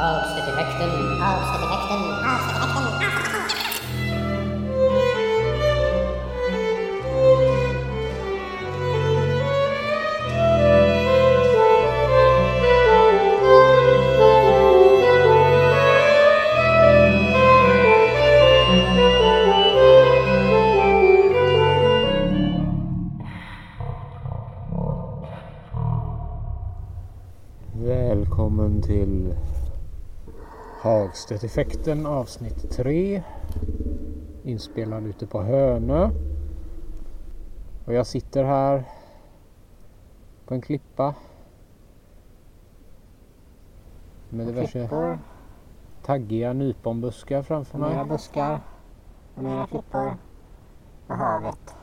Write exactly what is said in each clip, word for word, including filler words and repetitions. Avslut i häkten. Avslut i häkten. Avslut i häkten. Välkommen till Hagstedt-effekten avsnitt tre, inspelad ute på Hönö. Och jag sitter här på en klippa med diverse taggiga nyponbuskar framför mig. Några buskar och några klippor och havet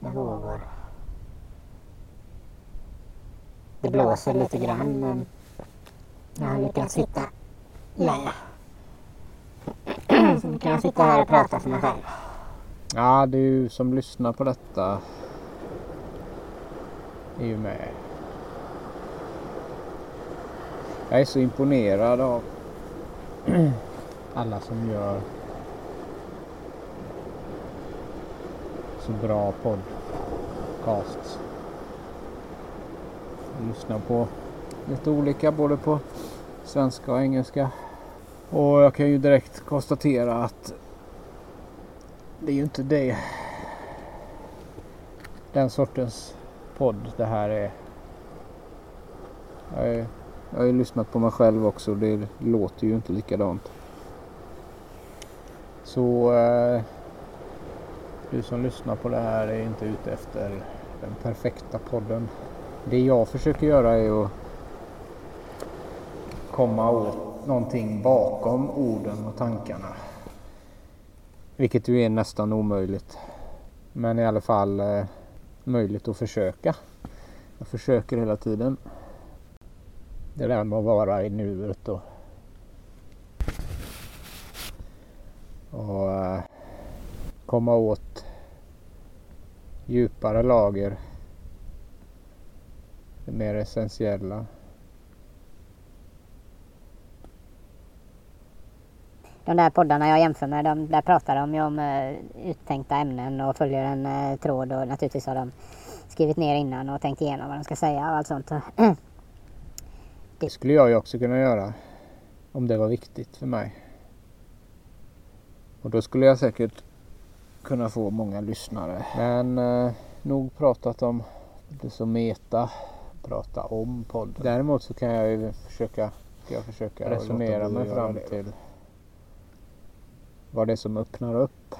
med vågor. Det blåser lite grann, men jag har lyckats sitta länge. Så nu kan jag sitta här och prata för mig själv. Ja, du som lyssnar på detta är ju med. Jag är så imponerad av alla som gör så bra podcasts. Lyssnar på lite olika, både på svenska och engelska. Och jag kan ju direkt konstatera att det är ju inte det den sortens podd det här är. Jag, är, jag har ju lyssnat på mig själv också, det låter ju inte likadant. Så eh, du som lyssnar på det här är inte ute efter den perfekta podden. Det jag försöker göra är att komma åt någonting bakom orden och tankarna. Vilket ju är nästan omöjligt. Men i alla fall eh, möjligt att försöka. Jag försöker hela tiden. Det där med att vara i nuet. Och, och eh, komma åt djupare lager. Det mer essentiella. De där poddarna jag jämför med, de där pratar de ju om uh, uttänkta ämnen och följer en uh, tråd, och naturligtvis har de skrivit ner innan och tänkt igenom vad de ska säga och allt sånt. Det skulle jag ju också kunna göra om det var viktigt för mig. Och då skulle jag säkert kunna få många lyssnare. Men uh, nog pratat om det som meta. Prata om podden. Däremot så kan jag ju försöka, jag försöka resonera mig fram till vad det är som öppnar upp.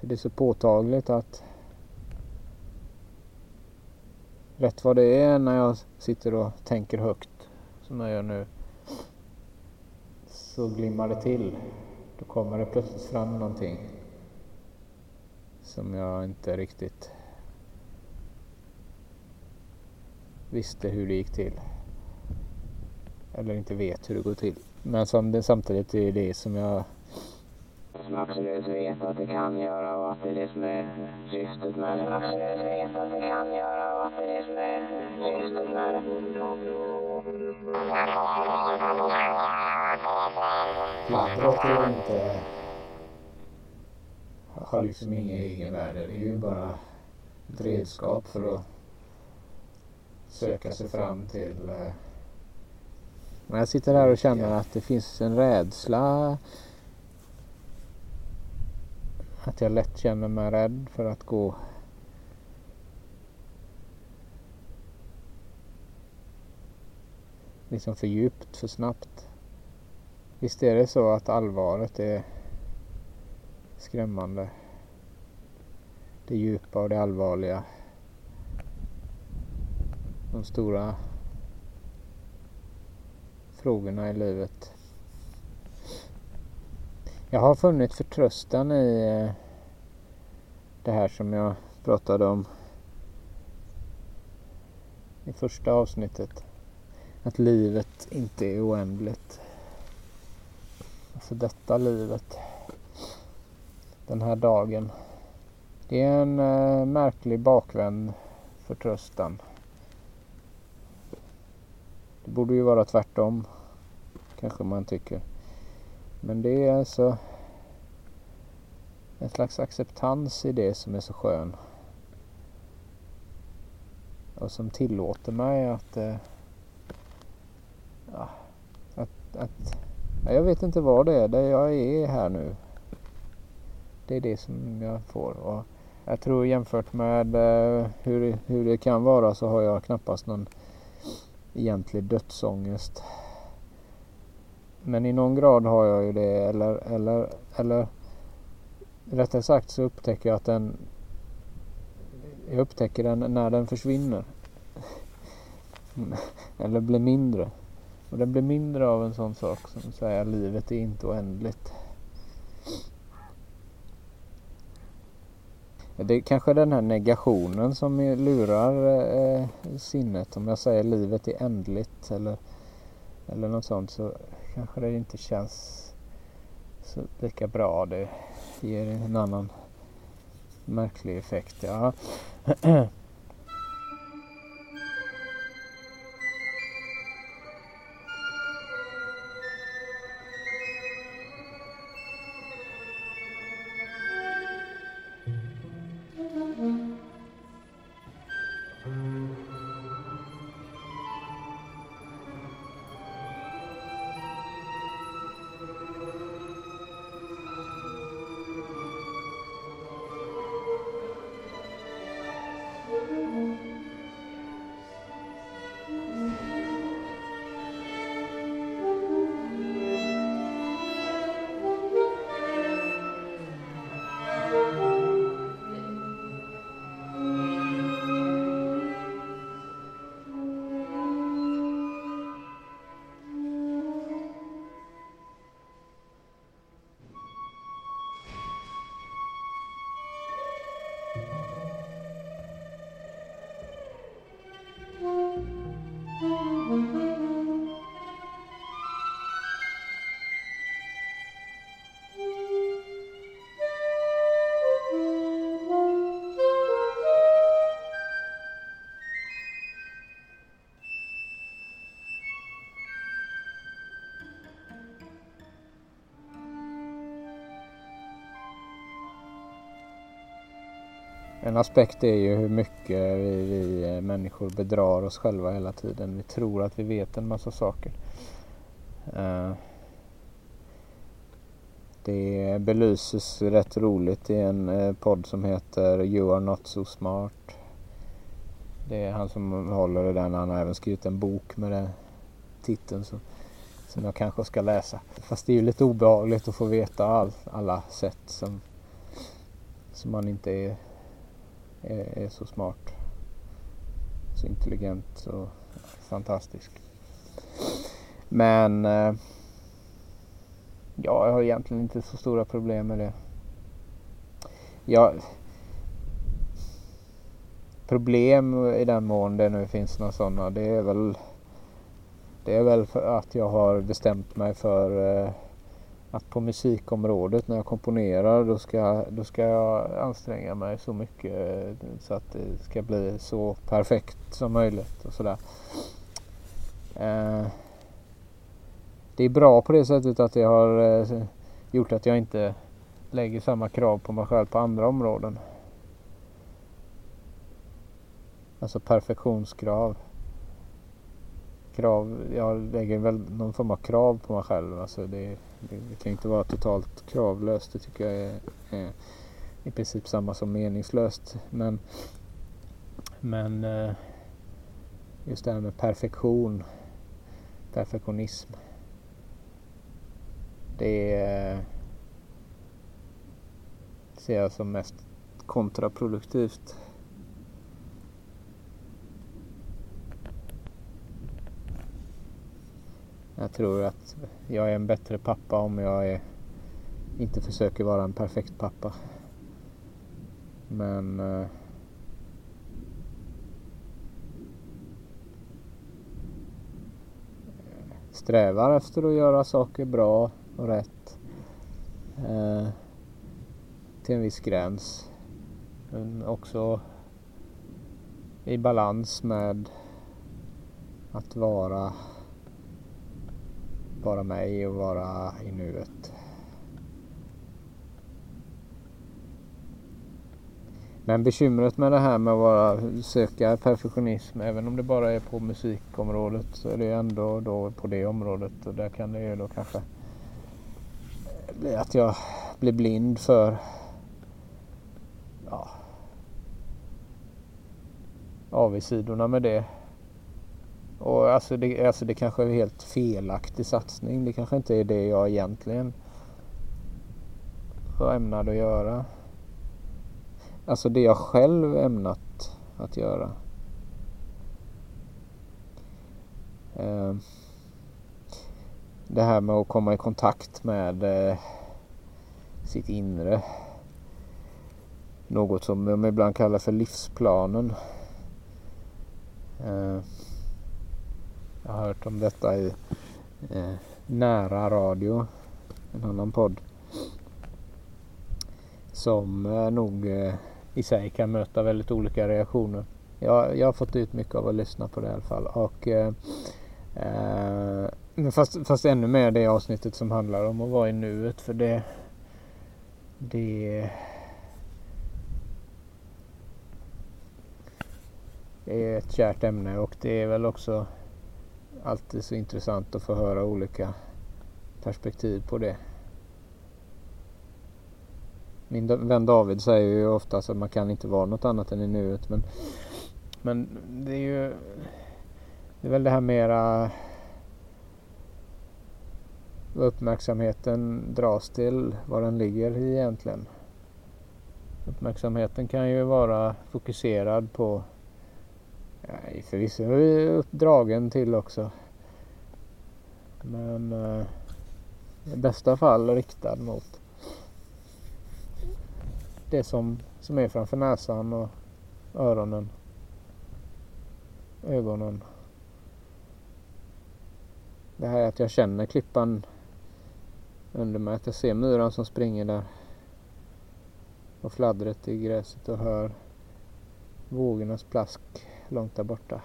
För det är så påtagligt att rätt vad det är när jag sitter och tänker högt som jag gör nu, så glimmar det till. Då kommer det plötsligt fram någonting som jag inte riktigt visste hur det gick till, eller inte vet hur det går till, men som det, samtidigt är det som jag absolut vet att det kan göra, och att det är det som är syftet med det. Absolut vet att det kan göra, och att det är det som är syftet med det. Plattrått är inte, har liksom ingen egen värde, det är ju bara ett redskap för att söka sig fram till. Men jag sitter här och känner att det finns en rädsla, att jag lätt känner mig rädd för att gå liksom för djupt, för snabbt. Visst är det så att allvaret är skrämmande, det djupa och det allvarliga. De stora frågorna i livet. Jag har funnit förtröstan i det här som jag pratade om i första avsnittet. Att livet inte är oändligt. Alltså detta livet. Den här dagen. Det är en märklig bakvänd förtröstan. Det borde ju vara tvärtom, kanske man tycker. Men det är alltså en slags acceptans i det som är så skön. Och som tillåter mig att... Eh, ja, att, att ja, jag vet inte vad det är där jag är här nu. Det är det som jag får. Och jag tror jämfört med eh, hur, hur det kan vara, så har jag knappast någon egentlig dödsångest. Men i någon grad har jag ju det. Eller, eller, eller rättare sagt så upptäcker jag att den... Jag upptäcker den när den försvinner. Eller blir mindre. Och den blir mindre av en sån sak som säger livet är inte oändligt. Det är kanske den här negationen som lurar eh, sinnet. Om jag säger livet är ändligt eller, eller något sånt, så kanske det inte känns så lika bra. Det ger en annan märklig effekt. Ja. En aspekt är ju hur mycket vi, vi människor bedrar oss själva hela tiden. Vi tror att vi vet en massa saker. Det belyses rätt roligt i en podd som heter You Are Not So Smart. Det är han som håller i den. Han har även skrivit en bok med den titeln som, som jag kanske ska läsa. Fast det är ju lite obehagligt att få veta all, alla sätt som, som man inte är är så smart, så intelligent och fantastisk. Men ja, jag har egentligen inte så stora problem med det. Ja, problem i den mån det nu finns några sådana, det är väl det är väl för att jag har bestämt mig för att på musikområdet, när jag komponerar, då ska, då ska jag anstränga mig så mycket så att det ska bli så perfekt som möjligt och sådär. Eh, det är bra på det sättet att det har eh, gjort att jag inte lägger samma krav på mig själv på andra områden. Alltså perfektionskrav. Krav, jag lägger väl någon form av krav på mig själv. Alltså det, det, det kan inte vara totalt kravlöst. Det tycker jag är, är i princip samma som meningslöst. Men, men just det här med perfektion, perfektionism, det ser jag som mest kontraproduktivt. Jag tror att jag är en bättre pappa om jag är, inte försöker vara en perfekt pappa. Men eh, strävar efter att göra saker bra och rätt eh, till en viss gräns. Men också i balans med att vara vara med i och vara i nuet. Men bekymret med det här med att vara, söka perfektionism, även om det bara är på musikområdet, så är det ändå då på det området, och där kan det ju då kanske bli att jag blir blind för ja, avigsidorna med det. Och alltså det, alltså det kanske är en helt felaktig satsning. Det kanske inte är det jag egentligen ämnade att göra. Alltså det jag själv ämnat att göra. Det här med att komma i kontakt med sitt inre. Något som de ibland kallar för livsplanen. Jag har hört om detta i eh, Nära radio, en annan podd som eh, nog eh, i sig kan möta väldigt olika reaktioner. Jag, jag har fått ut mycket av att lyssna på det i alla fall. Och, eh, eh, fast, fast ännu mer det avsnittet som handlar om att vara i nuet, för det det är ett kärt ämne, och det är väl också alltid så intressant att få höra olika perspektiv på det. Min vän David säger ju ofta att man kan inte vara något annat än i nuet. Men, men det är ju det är väl det här mera vad uppmärksamheten dras till, var den ligger i egentligen. Uppmärksamheten kan ju vara fokuserad på, nej, förvisso är vi uppdragen till också. Men eh, i bästa fall riktad mot det som, som är framför näsan och öronen, ögonen. Det här är att jag känner klippan under mig, att jag ser myran som springer där. Och fladdret i gräset och hör vågornas plask långt där borta.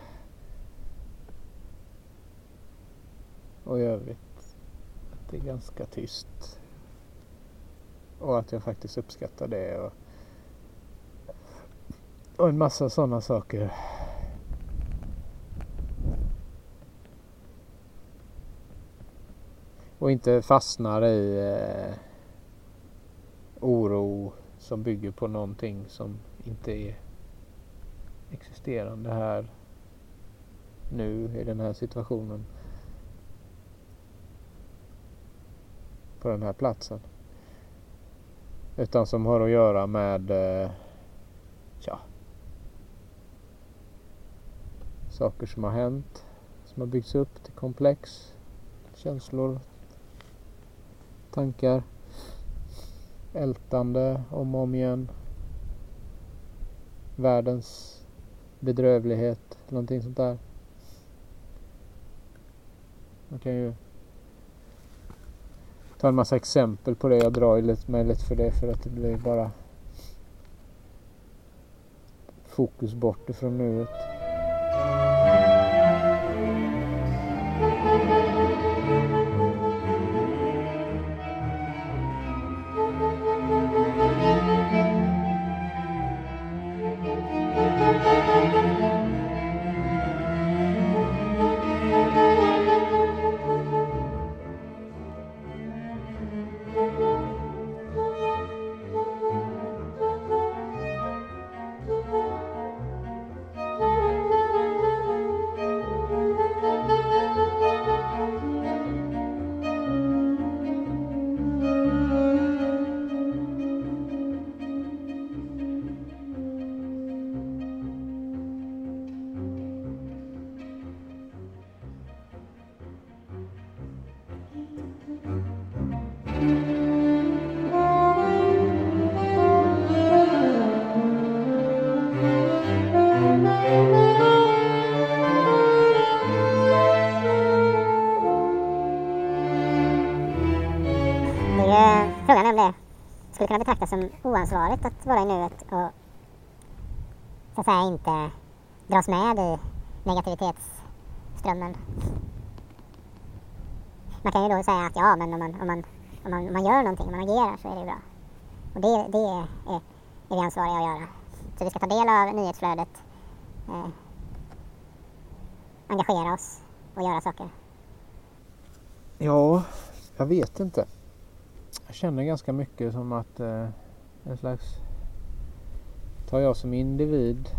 Och i övrigt det är ganska tyst. Och att jag faktiskt uppskattar det. Och, och en massa sådana saker. Och inte fastnar i eh, oro som bygger på någonting som inte är existerande här nu i den här situationen, på den här platsen, utan som har att göra med ja, saker som har hänt, som har byggts upp till komplex, känslor, tankar, ältande om och om igen, världens bedrövlighet, någonting sånt där. Man kan ju ta en massa exempel på det. Jag drar lite med lite för det, för att det blir bara fokus bort ifrån nuet. Skulle kunna betraktas som oansvarigt att vara i nuet och så att säga inte dras med i negativitetsströmmen. Man kan ju då säga att ja, men om man, om man, om man, om man gör någonting, om man agerar, så är det bra. Och det, det är, är, är vi ansvariga att göra. Så vi ska ta del av nyhetsflödet, eh, engagera oss och göra saker. Ja, jag vet inte. Jag känner ganska mycket som att eh, en slags... Tar jag som individ...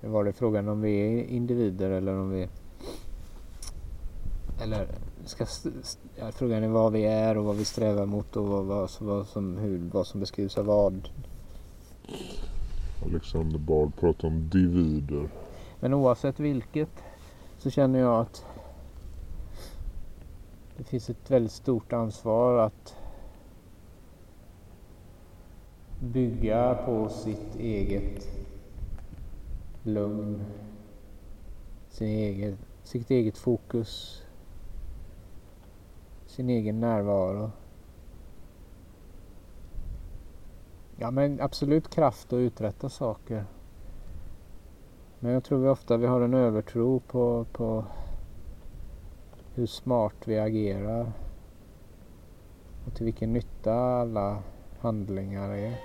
Det var det frågan om vi är individer eller om vi... Eller ska... Ja, frågan är vad vi är och vad vi strävar mot och vad, vad, vad, som, hur, vad som beskrivs av vad. Alexander Bard pratar om divider. Men oavsett vilket så känner jag att det finns ett väldigt stort ansvar att bygga på sitt eget lugn, sin egen, sitt eget fokus, sin egen närvaro. Ja, men absolut kraft att uträtta saker. Men jag tror vi ofta vi har en övertro på, på hur smart vi agerar och till vilken nytta alla handlingar är.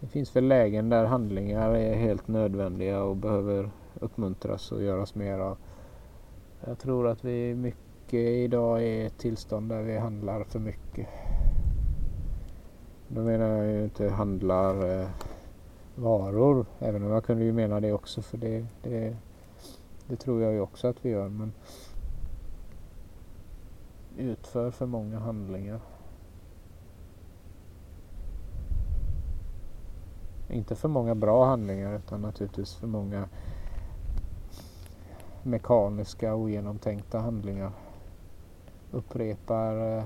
Det finns väl lägen där handlingar är helt nödvändiga och behöver uppmuntras och göras mer av. Jag tror att vi mycket idag är ett tillstånd där vi handlar för mycket. Då menar jag ju inte handlar eh, varor, även om jag kunde ju mena det också, för det, det, det tror jag ju också att vi gör. Men utför för många handlingar. Inte för många bra handlingar, utan naturligtvis för många mekaniska och ogenomtänkta handlingar. Upprepar,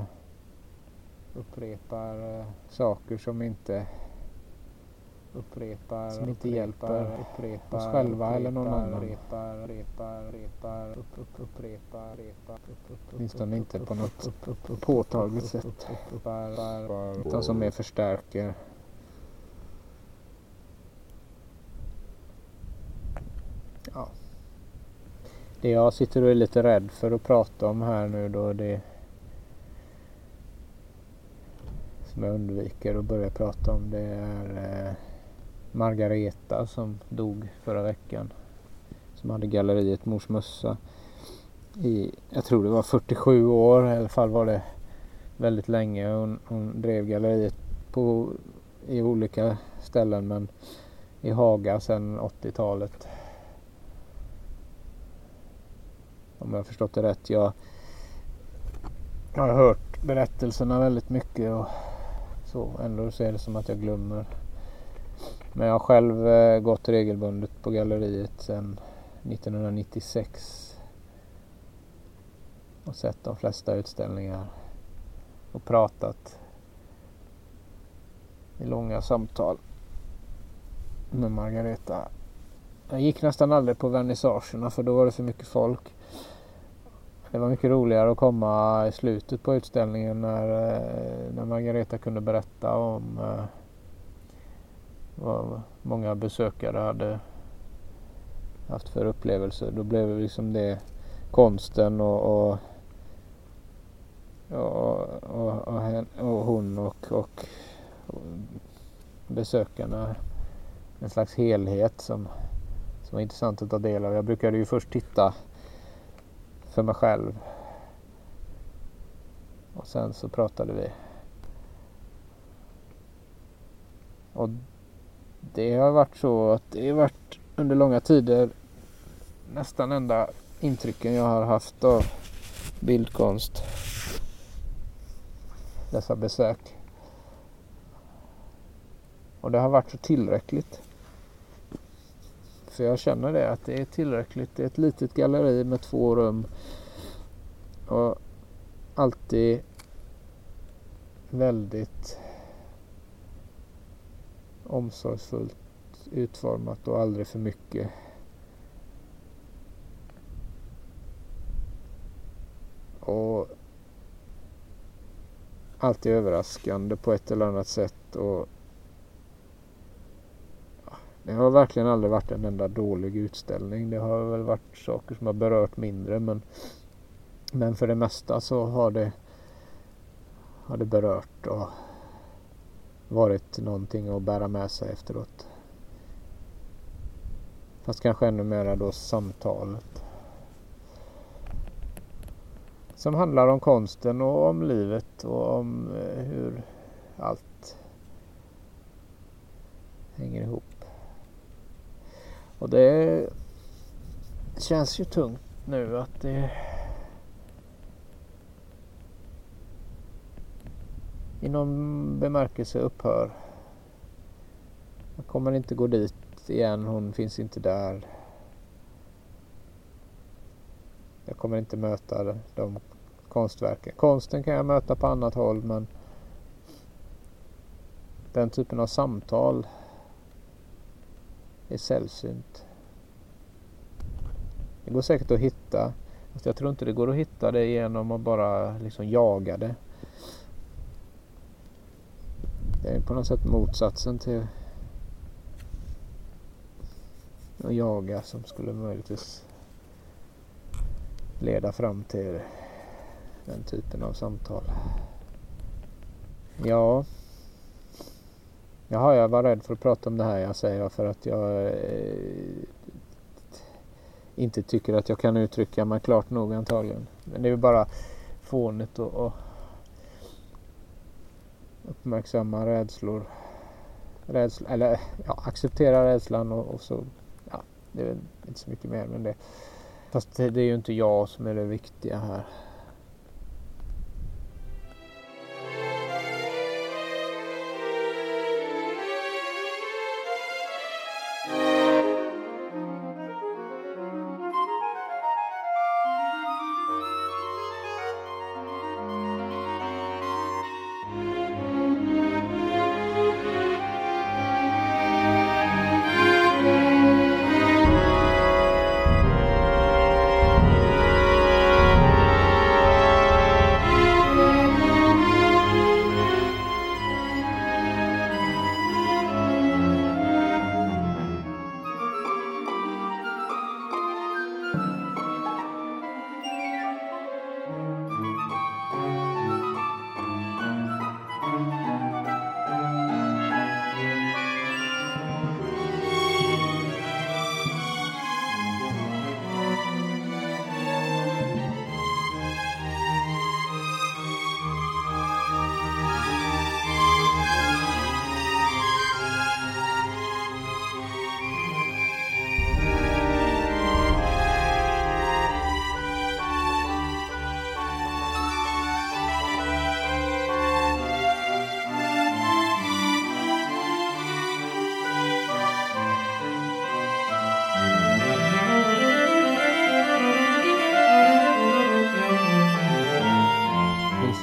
upprepar saker som inte upprepar, som inte upprepar, hjälper upprepar, oss själva upprepar, eller någon annan. Repar, repar, repar, upp, upp, upprepar, repar, upp, upp, åtminstone inte på något upp, upp, upp, påtagligt sätt, upp, upp, upp, bar, bar, bar, utan som mer förstärker. Ja. Det jag sitter och är lite rädd för att prata om här nu då, det som jag undviker att börja prata om, det är eh, Margareta som dog förra veckan, som hade galleriet Morsmössa i, jag tror det var fyrtiosju år, i alla fall var det väldigt länge. Hon, hon drev galleriet på, i olika ställen, men i Haga sedan åttiotalet. Om jag har förstått det rätt. Jag har hört berättelserna väldigt mycket. Och så ändå så är det som att jag glömmer. Men jag har själv eh, gått regelbundet på galleriet sedan nittonhundranittiosex. Och sett de flesta utställningar. Och pratat i långa samtal med Margareta. Jag gick nästan aldrig på vernissagerna, för då var det för mycket folk. Det var mycket roligare att komma i slutet på utställningen när, när Margareta kunde berätta om eh, vad många besökare hade haft för upplevelser. Då blev det liksom det konsten och, och, och, och, och, och hon och, och, och besökarna en slags helhet som, som var intressant att ta del av. Jag brukade ju först titta för mig själv. Och sen så pratade vi. Och det har varit så att det har varit under långa tider nästan enda intrycken jag har haft av bildkonst. Dessa besök. Och det har varit så tillräckligt. För jag känner det, att det är tillräckligt. Det är ett litet galleri med två rum. Och alltid väldigt omsorgsfullt utformat och aldrig för mycket. Och alltid överraskande på ett eller annat sätt. Och det har verkligen aldrig varit en enda dålig utställning. Det har väl varit saker som har berört mindre, men, men för det mesta så har det, har det berört och varit någonting att bära med sig efteråt. Fast kanske ännu mera då samtalet. Som handlar om konsten och om livet och om hur allt hänger ihop. Och det känns ju tungt nu att det i någon bemärkelse upphör. Jag kommer inte gå dit igen, hon finns inte där. Jag kommer inte möta de konstverken. Konsten kan jag möta på annat håll, men den typen av samtal är sällsynt. Det går säkert att hitta. Fast jag tror inte det går att hitta det genom att bara liksom jaga det. Det är på något sätt motsatsen till att jaga som skulle möjligtvis leda fram till den typen av samtal. Ja. Jaha, jag var rädd för att prata om det här, jag säger, för att jag eh, inte tycker att jag kan uttrycka mig klart nog antagligen. Men det är ju bara fånigt och, och uppmärksamma rädslor. Rädsla, eller ja, acceptera rädslan och, och så, ja, det är inte så mycket mer men det. Fast det, det är ju inte jag som är det viktiga här.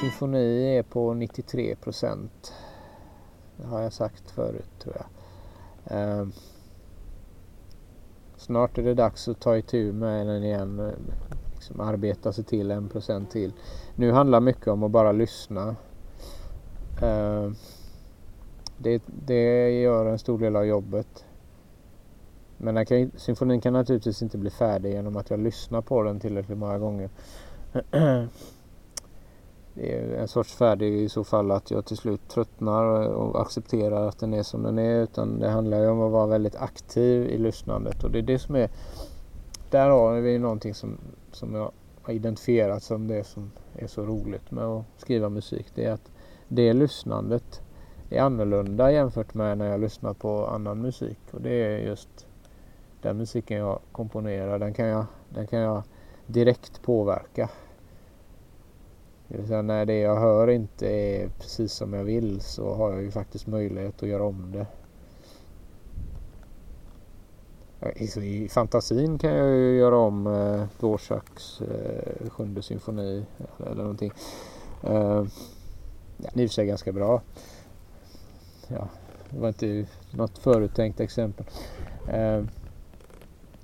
Symfoni är på nittiotre procent. Det har jag sagt förut, tror jag. Eh, snart är det dags att ta itu med den igen. Liksom arbeta sig till en procent till. Nu handlar mycket om att bara lyssna. Eh, det, det gör en stor del av jobbet. Men den kan, symfonin kan naturligtvis inte bli färdig genom att jag lyssnar på den tillräckligt många gånger. Det är en sorts färdig i så fall att jag till slut tröttnar och accepterar att den är som den är, utan det handlar ju om att vara väldigt aktiv i lyssnandet, och det är det som är, där har vi någonting som, som jag har identifierat som det som är så roligt med att skriva musik, det är att det lyssnandet är annorlunda jämfört med när jag lyssnar på annan musik. Och det är just den musiken jag komponerar, den kan jag, den kan jag direkt påverka. Det vill säga, när det jag hör inte är precis som jag vill, så har jag ju faktiskt möjlighet att göra om det. I fantasin kan jag ju göra om eh, Dvoraks eh, sjunde symfoni eller, eller någonting. Eh, ja, det är i och för sig ganska bra. Ja, det var inte något föruttänkt exempel. Eh,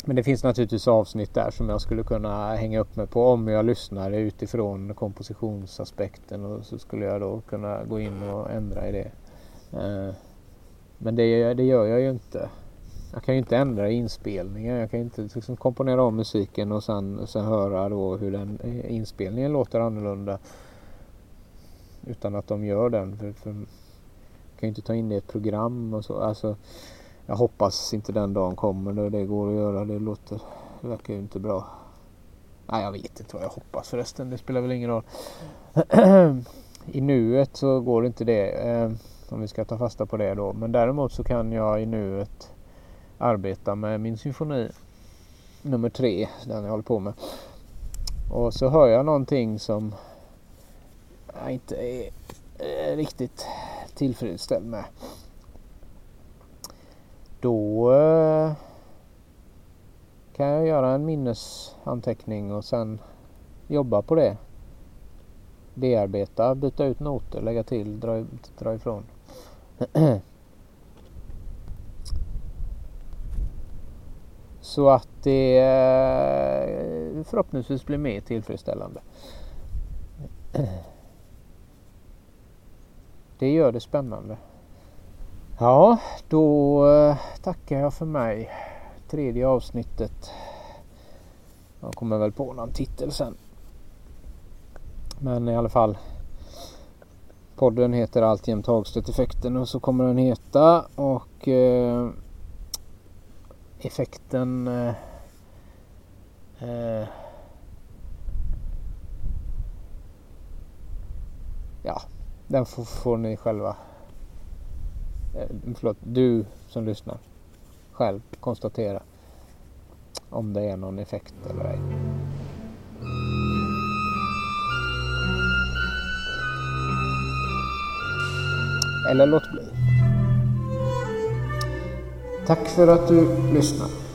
men det finns naturligtvis avsnitt där som jag skulle kunna hänga upp mig på om jag lyssnar utifrån kompositionsaspekten, och så skulle jag då kunna gå in och ändra i det. Eh, men det, det gör jag ju inte. Jag kan ju inte ändra inspelningen. Jag kan inte liksom komponera om musiken och sen, sen höra då hur den inspelningen låter annorlunda utan att de gör den. För, för, jag kan ju inte ta in det i ett program och så. Alltså, jag hoppas inte den dagen kommer då det går att göra. Det låter, det verkar ju inte bra. Nej, jag vet inte vad jag hoppas förresten. Det spelar väl ingen roll. I nuet så går det inte det. Om vi ska ta fasta på det då. Men däremot så kan jag i nuet arbeta med min symfoni nummer tre, den jag håller på med, och så hör jag någonting som jag inte är riktigt tillfredsställd med, då kan jag göra en minnesanteckning och sen jobba på det, bearbeta, byta ut noter, lägga till, dra, dra ifrån. Så att det förhoppningsvis blir mer tillfredsställande. Det gör det spännande. Ja, då tackar jag för mig. Tredje avsnittet. Jag kommer väl på någon titel sen. Men i alla fall. Podden heter alltjämt Hagstedt-effekten, och så kommer den heta. Och... effekten eh, eh, ja, den får, får ni själva eh, förlåt, du som lyssnar själv konstatera om det är någon effekt eller ej. Eller låt bli. Tack för att du lyssnar.